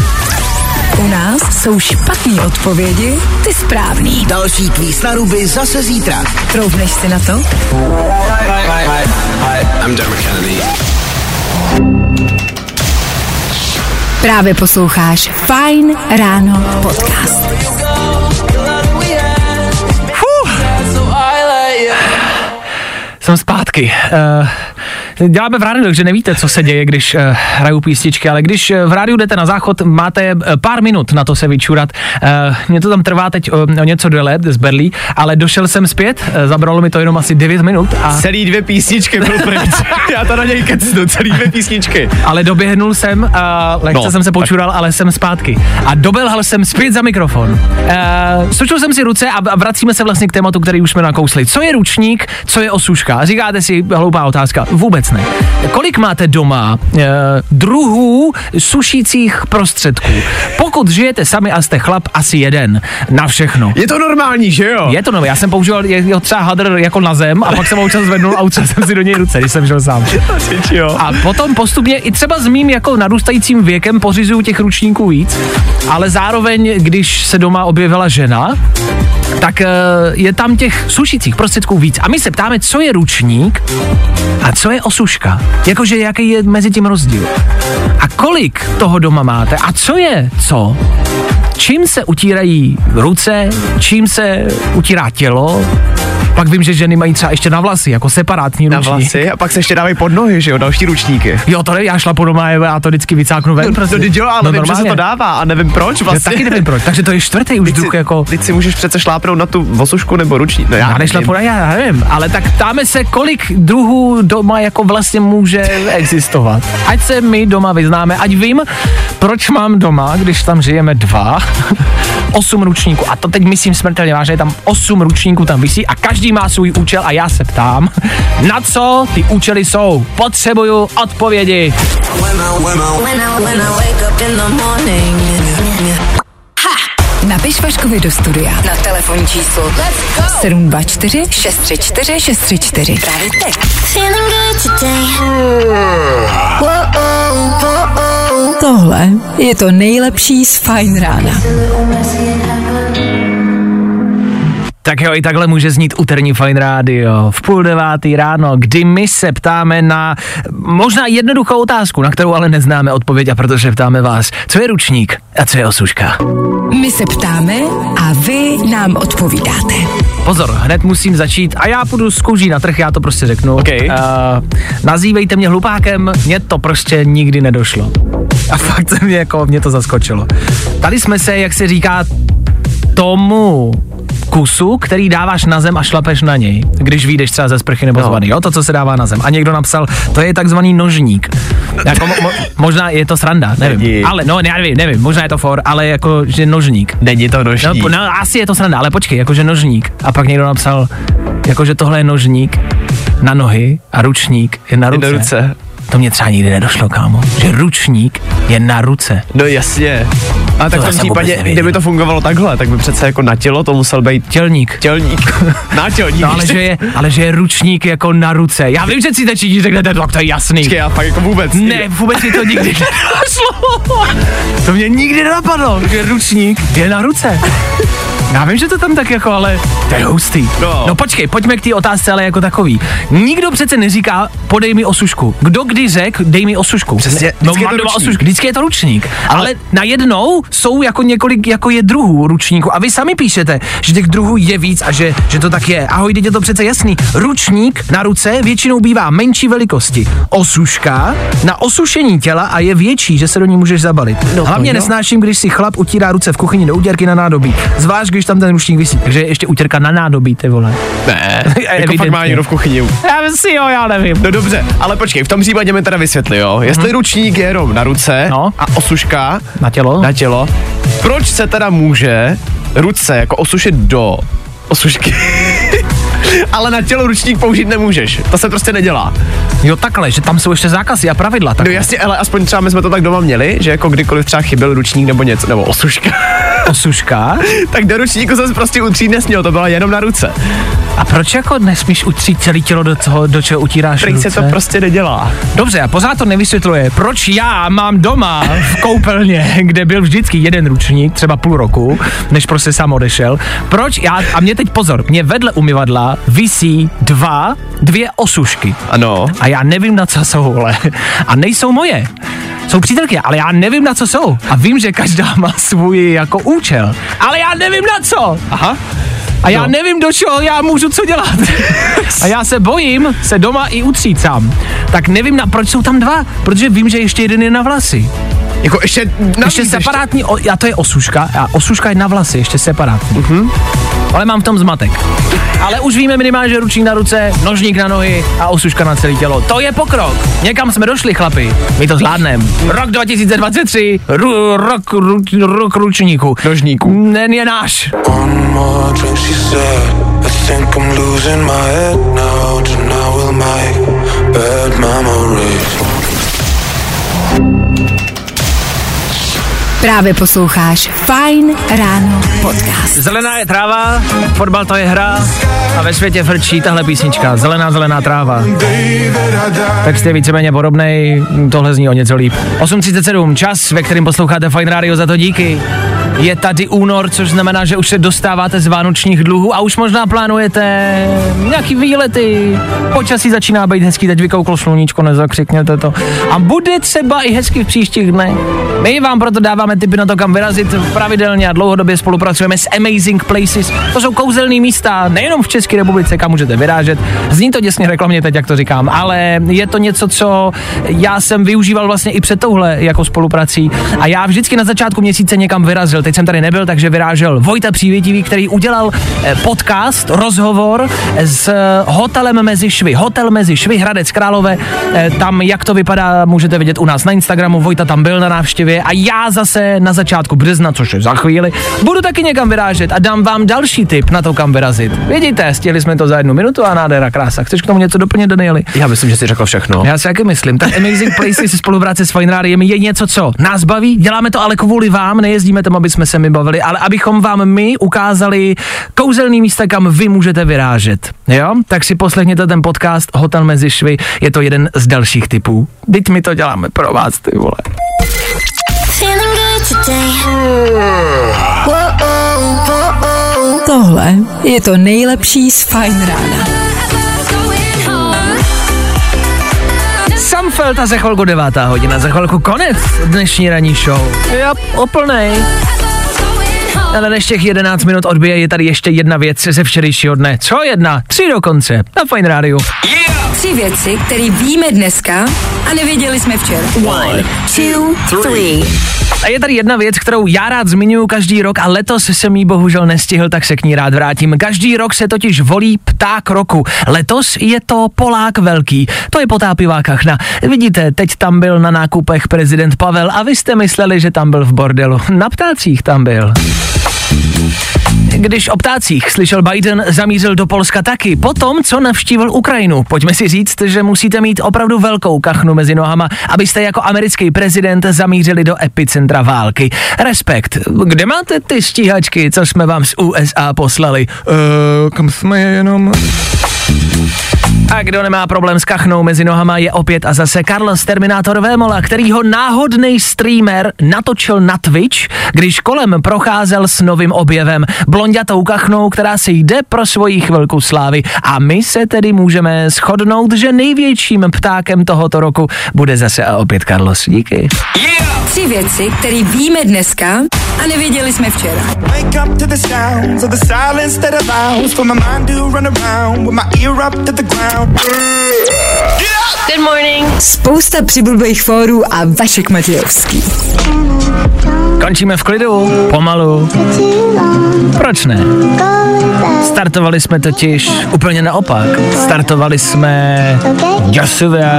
U nás jsou špatný odpovědi, ty správný. Další kvíz na ruby zase zítra. Troubneš si na to? I'm Právě posloucháš Fajn ráno podcast. Jsem zpátky. Děláme v rádiu, takže nevíte, co se děje, když hrajou písničky, ale když v rádiu jdete na záchod, máte pár minut na to se vyčurat. Mně to tam trvá teď o něco déle z Berlí, ale došel jsem zpět, zabralo mi to jenom asi 9 minut. A... Celý 2 písničky byl pryč. Já to na něj kecnu, celý 2 písničky. Ale doběhnul jsem, lehce jsem se počural, ale jsem zpátky. A dobelhal jsem zpět za mikrofon. Sučil jsem si ruce a vracíme se vlastně k tématu, který už jsme nakousli. Co je ručník, co je osuška? Říkáte si, hloupá otázka. Vůbec ne. Kolik máte doma druhů sušících prostředků? Pokud žijete sami a jste chlap, asi jeden. Na všechno. Je to normální, že jo? Je to normální. Já jsem používal jeho třeba hadr jako na zem a pak jsem ho občas zvednul a utřel jsem si do něj ruce, když jsem žil sám. A potom postupně i třeba s mým jako narůstajícím věkem pořizuju těch ručníků víc, ale zároveň, když se doma objevila žena, tak je tam těch sušících prostředků víc. A my se ptáme, co je ručník a co je osuška. Jakože jaký je mezi tím rozdíl. A kolik toho doma máte? A co je co? Čím se utírají ruce? Čím se utírá tělo? Pak vím, že ženy mají třeba ještě na vlasy, jako separátní ručník. Na vlasy a pak se ještě dávají pod nohy, že jo, další ručníky. Jo, to nevím, já šlapu doma a to vždycky vycáknu ven. No, to dělá, ale no, vím, že se to dává a nevím proč vlastně. Já taky nevím proč, takže to je čtvrtý už druh jako. Teď si můžeš přece šlápnout na tu osušku nebo ručník. No, já nešlapu, já nevím, ale tak ptáme se, kolik druhů doma jako vlastně může existovat. Ať se my doma vyznáme, ať vím, proč mám doma, když tam žijeme 8 ručníků. A to teď myslím smrtelně vážně, tam 8 ručníků tam visí a každý má svůj účel a já se ptám, na co ty účely jsou? Potřebuju odpovědi. Napiš Vaškovi do studia na telefonní číslo 724 634 634. Právě teď. Tohle je to nejlepší z Fajn rána. Tak jo, i takhle může znít úterní Fajn rádio v 8:30 ráno, kdy my se ptáme na možná jednoduchou otázku, na kterou ale neznáme odpověď, a protože ptáme vás, co je ručník a co je osuška. My se ptáme a vy nám odpovídáte. Pozor, hned musím začít a já půjdu z kůží na trh, já to prostě řeknu. Okay. Nazývejte mě hlupákem, mně to prostě nikdy nedošlo. A fakt se mě, jako, mě to zaskočilo. Tady jsme se, jak se říká, tomu kusu, který dáváš na zem a šlapeš na něj, když vyjdeš třeba ze sprchy nebo z vany, jo, to, co se dává na zem. A někdo napsal, to je takzvaný nožník. Jako možná je to sranda, nevím. Není. Ale no, já nevím, možná je to for, ale jako, že nožník. Není to nožník. No, asi je to sranda, ale počkej, jakože nožník. A pak někdo napsal, jakože tohle je nožník na nohy a ručník je na ruce. To mě třeba nikdy nedošlo, kámo, že ručník je na ruce. No jasně. A tak to v tom případě, kdyby to fungovalo takhle, tak by přece jako na tělo to musel být tělník. Nátělník. No, ale že je ručník jako na ruce. Já vím, že si teď všichni řeknete, tak to je jasný. Počkej, já fakt jako vůbec. Ne, vůbec mi to nikdy nedošlo. To mě nikdy nenapadlo, že ručník je na ruce. Já vím, že to tam tak jako, ale to je hustý. No počkej, pojďme k té otázce, ale jako takový. Nikdo přece neříká, podej mi osušku. Kdo kdy řekl, dej mi osušku. Přesně, vždycky, vždycky je to ručník. Ale najednou jsou jako několik, jako je druhů ručníků. A vy sami píšete, že těch druhů je víc a že to tak je. Ahoj, teď je to přece jasný. Ručník na ruce většinou bývá menší velikosti. Osuška na osušení těla a je větší, že se do ní můžeš zabalit. No, hlavně nesnáším, když si chlap utírá ruce v kuchyni do utěrky na nádobí. Zvlášť, když tam ten ručník visí. Takže ještě utěrka na nádobí, ty vole. Ne, jako fakt má někdo v kuchyni. Já nevím. No dobře, ale počkej, v tom případě mi teda vysvětli, jo. Jestli ručník je jenom na ruce a osuška na tělo, proč se teda může ruce jako osušit do osušky? Ale na tělo ručník použít nemůžeš. To se prostě nedělá. Jo, takhle, že tam jsou ještě zákazy a pravidla. Takhle. No jasně, ale aspoň třeba my jsme to tak doma měli, že jako kdykoliv třeba chyběl ručník nebo něco, nebo osuška. Osuška? Tak do ručníku jsem prostě utřít nesměl, to bylo jenom na ruce. A proč jako nesmíš utřít celé tělo do toho, do čeho utíráš ruce? Proč se to prostě nedělá? Dobře, a pořád to nevysvětluje, proč já mám doma v koupelně, kde byl vždycky jeden ručník, třeba půl roku, než prostě sám odešel. Proč já, a mě teď pozor, mě vedle umyvadla visí dvě osušky. Ano. A já nevím, na co jsou, ale. A nejsou moje. Jsou přítelky, ale já nevím, na co jsou. A vím, že každá má svůj jako účel. Ale já nevím, na co. Aha. A já nevím, do čeho já můžu co dělat. A já se bojím se doma i utřít sám. Tak nevím, proč jsou tam dva. Protože vím, že ještě jeden je na vlasy. Jako ještě separátní, a to je osuška, a osuška je na vlasy, ještě separátní. Uh-huh. Ale mám v tom zmatek. Ale už víme minimálně, že ručník na ruce, nožník na nohy a osuška na celé tělo. To je pokrok. Někam jsme došli, chlapi. My to zvládneme. Rok 2023, rok ručníku. Nožníku. Ten je náš. Právě posloucháš Fajn ráno podcast. Zelená je tráva, fotbal to je hra a ve světě frčí tahle písnička. Zelená tráva. Text je víceméně podobnej, tohle zní o něco líp. 8:37, čas, ve kterým posloucháte Fajn rádio, za to díky. Je tady únor, což znamená, že už se dostáváte z vánočních dluhů a už možná plánujete nějaký výlety. Počasí začíná být hezký, teď vykouklo sluníčko, nezakřikněte to. A bude třeba i hezky v příštích dnech. My vám proto dáváme tipy na to, kam vyrazit. Pravidelně a dlouhodobě spolupracujeme s Amazing Places. To jsou kouzelný místa, nejenom v České republice, kam můžete vyrážet. Zní to děsně reklamně teď, jak to říkám, ale je to něco, co já jsem využíval vlastně i před touhle jako spoluprací. A já vždycky na začátku měsíce někam vyrazil. Teď jsem tady nebyl, takže vyrážel Vojta Přívětivý, který udělal podcast, rozhovor s hotelem Mezi švy. Hotel Mezi švy, Hradec Králové. Tam, jak to vypadá, můžete vidět u nás na Instagramu. Vojta tam byl na návštěvě a já zase na začátku března, což je za chvíli, budu taky někam vyrážet a dám vám další tip na to, kam vyrazit. Vidíte, stihli jsme to za 1 minutu a nádhera krása. Chceš k tomu něco doplnit, Danieli? Já myslím, že jsi řekl všechno. Já si taky myslím. Tak Amazing Places se spolupráce s Fajn Rádiem je něco, co nás baví. Děláme to ale kvůli vám, nejezdíme tam, aby jsme se mi bavili, ale abychom vám my ukázali kouzelný místa, kam vy můžete vyrážet. Jo? Tak si poslechněte ten podcast Hotel Mezi švy, je to jeden z dalších typů. Teď my to děláme pro vás, ty vole. Tohle je to nejlepší z Fajn rána. Samfeld a za chvilku 9:00, za chvilku konec dnešní ranní show. Jo, úplnej. Ale než těch 11 minut odbije, je tady ještě jedna věc ze včerejšího dne. Co jedna? 3 dokonce. Na Fajn rádiu. Yeah! 3 věci, které víme dneska a nevěděli jsme včera. 1, 2, 3. A je tady jedna věc, kterou já rád zmiňuji každý rok a letos jsem jí bohužel nestihl, tak se k ní rád vrátím. Každý rok se totiž volí pták roku. Letos je to Polák velký. To je potápivá kachna. Vidíte, teď tam byl na nákupech prezident Pavel a vy jste mysleli, že tam byl v bordelu. Na ptácích tam byl. když o ptácích slyšel Biden, zamířil do Polska taky, potom co navštívil Ukrajinu. Pojďme si říct, že musíte mít opravdu velkou kachnu mezi nohama, abyste jako americký prezident zamířili do epicentra války. Respekt. Kde máte ty stíhačky, co jsme vám z USA poslali? Kam jsme je jenom... A kdo nemá problém s kachnou mezi nohama, je opět a zase Karlos Terminátor Vémola, který ho náhodný streamer natočil na Twitch, když kolem procházel s novým objevem, blonďatou kachnou, která si jde pro svoji chvilku slávy. A my se tedy můžeme shodnout, že největším ptákem tohoto roku bude zase a opět Karlos. Díky. Yeah! 3 věci, které víme dneska a nevěděli jsme včera. Good morning. Spousta přibulbých fórů a Vašek Matějovský. Končíme v klidu, pomalu. Proč ne? Startovali jsme totiž úplně naopak. Startovali jsme děsivě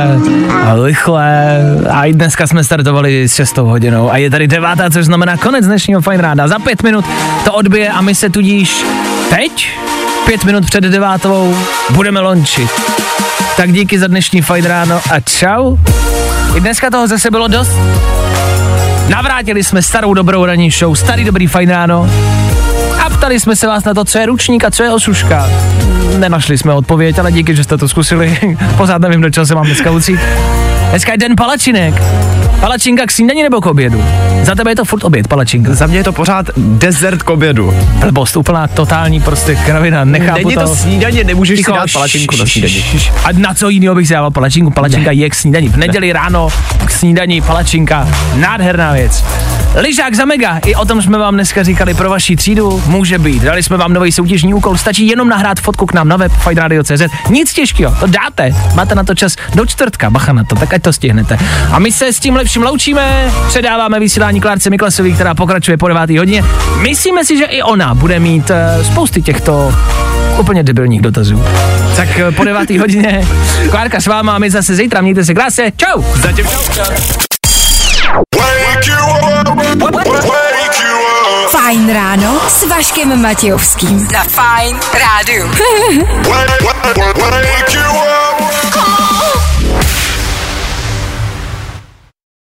a rychle a i dneska jsme startovali s 6. hodinou a je tady 9, což znamená konec dnešního Fajn rána. Za 5 minut to odbije a my se tudíž teď 5 minut před 9 budeme lončit. Tak díky za dnešní Fajn ráno a čau. I dneska toho zase bylo dost. Navrátili jsme starou dobrou ranní show, starý dobrý Fajn ráno a ptali jsme se vás na to, co je ručník a co je osuška. Nenašli jsme odpověď, ale díky, že jste to zkusili. Pořád nevím, do čeho se mám dneska ucít. Dneska je den palačinek. Palačinka k snídani nebo k obědu? Za tebe je to furt oběd, palačinka. Za mě je to pořád dezert k obědu. Blbost, úplná totální prostě kravina, nechápu to. Není to snídaně, nemůžeš si dát palačinku na snídani. A na co jiného bych si dával palačinku? Palačinka je k snídani. V neděli ráno k snídani palačinka, nádherná věc. Lyžák za mega, i o tom jsme vám dneska říkali pro vaši třídu, může být. Dali jsme vám nový soutěžní úkol, stačí jenom nahrát fotku k nám na web fajnradio.cz. Nic těžkého, to dáte. Máte na to čas do čtvrtka, bacha na to, tak ať to stihnete. A my se s tím lepším loučíme, předáváme vysílání Klárce Miklasový, která pokračuje po 9. hodině. Myslíme si, že i ona bude mít spousty těchto úplně debilních dotazů. Tak po 9. hodině Klárka s váma a my zase zítra, mějte se krásně. Čau! Zatím čau. Fajn ráno s Vaškem Matějovským. Na Fajn rádiu.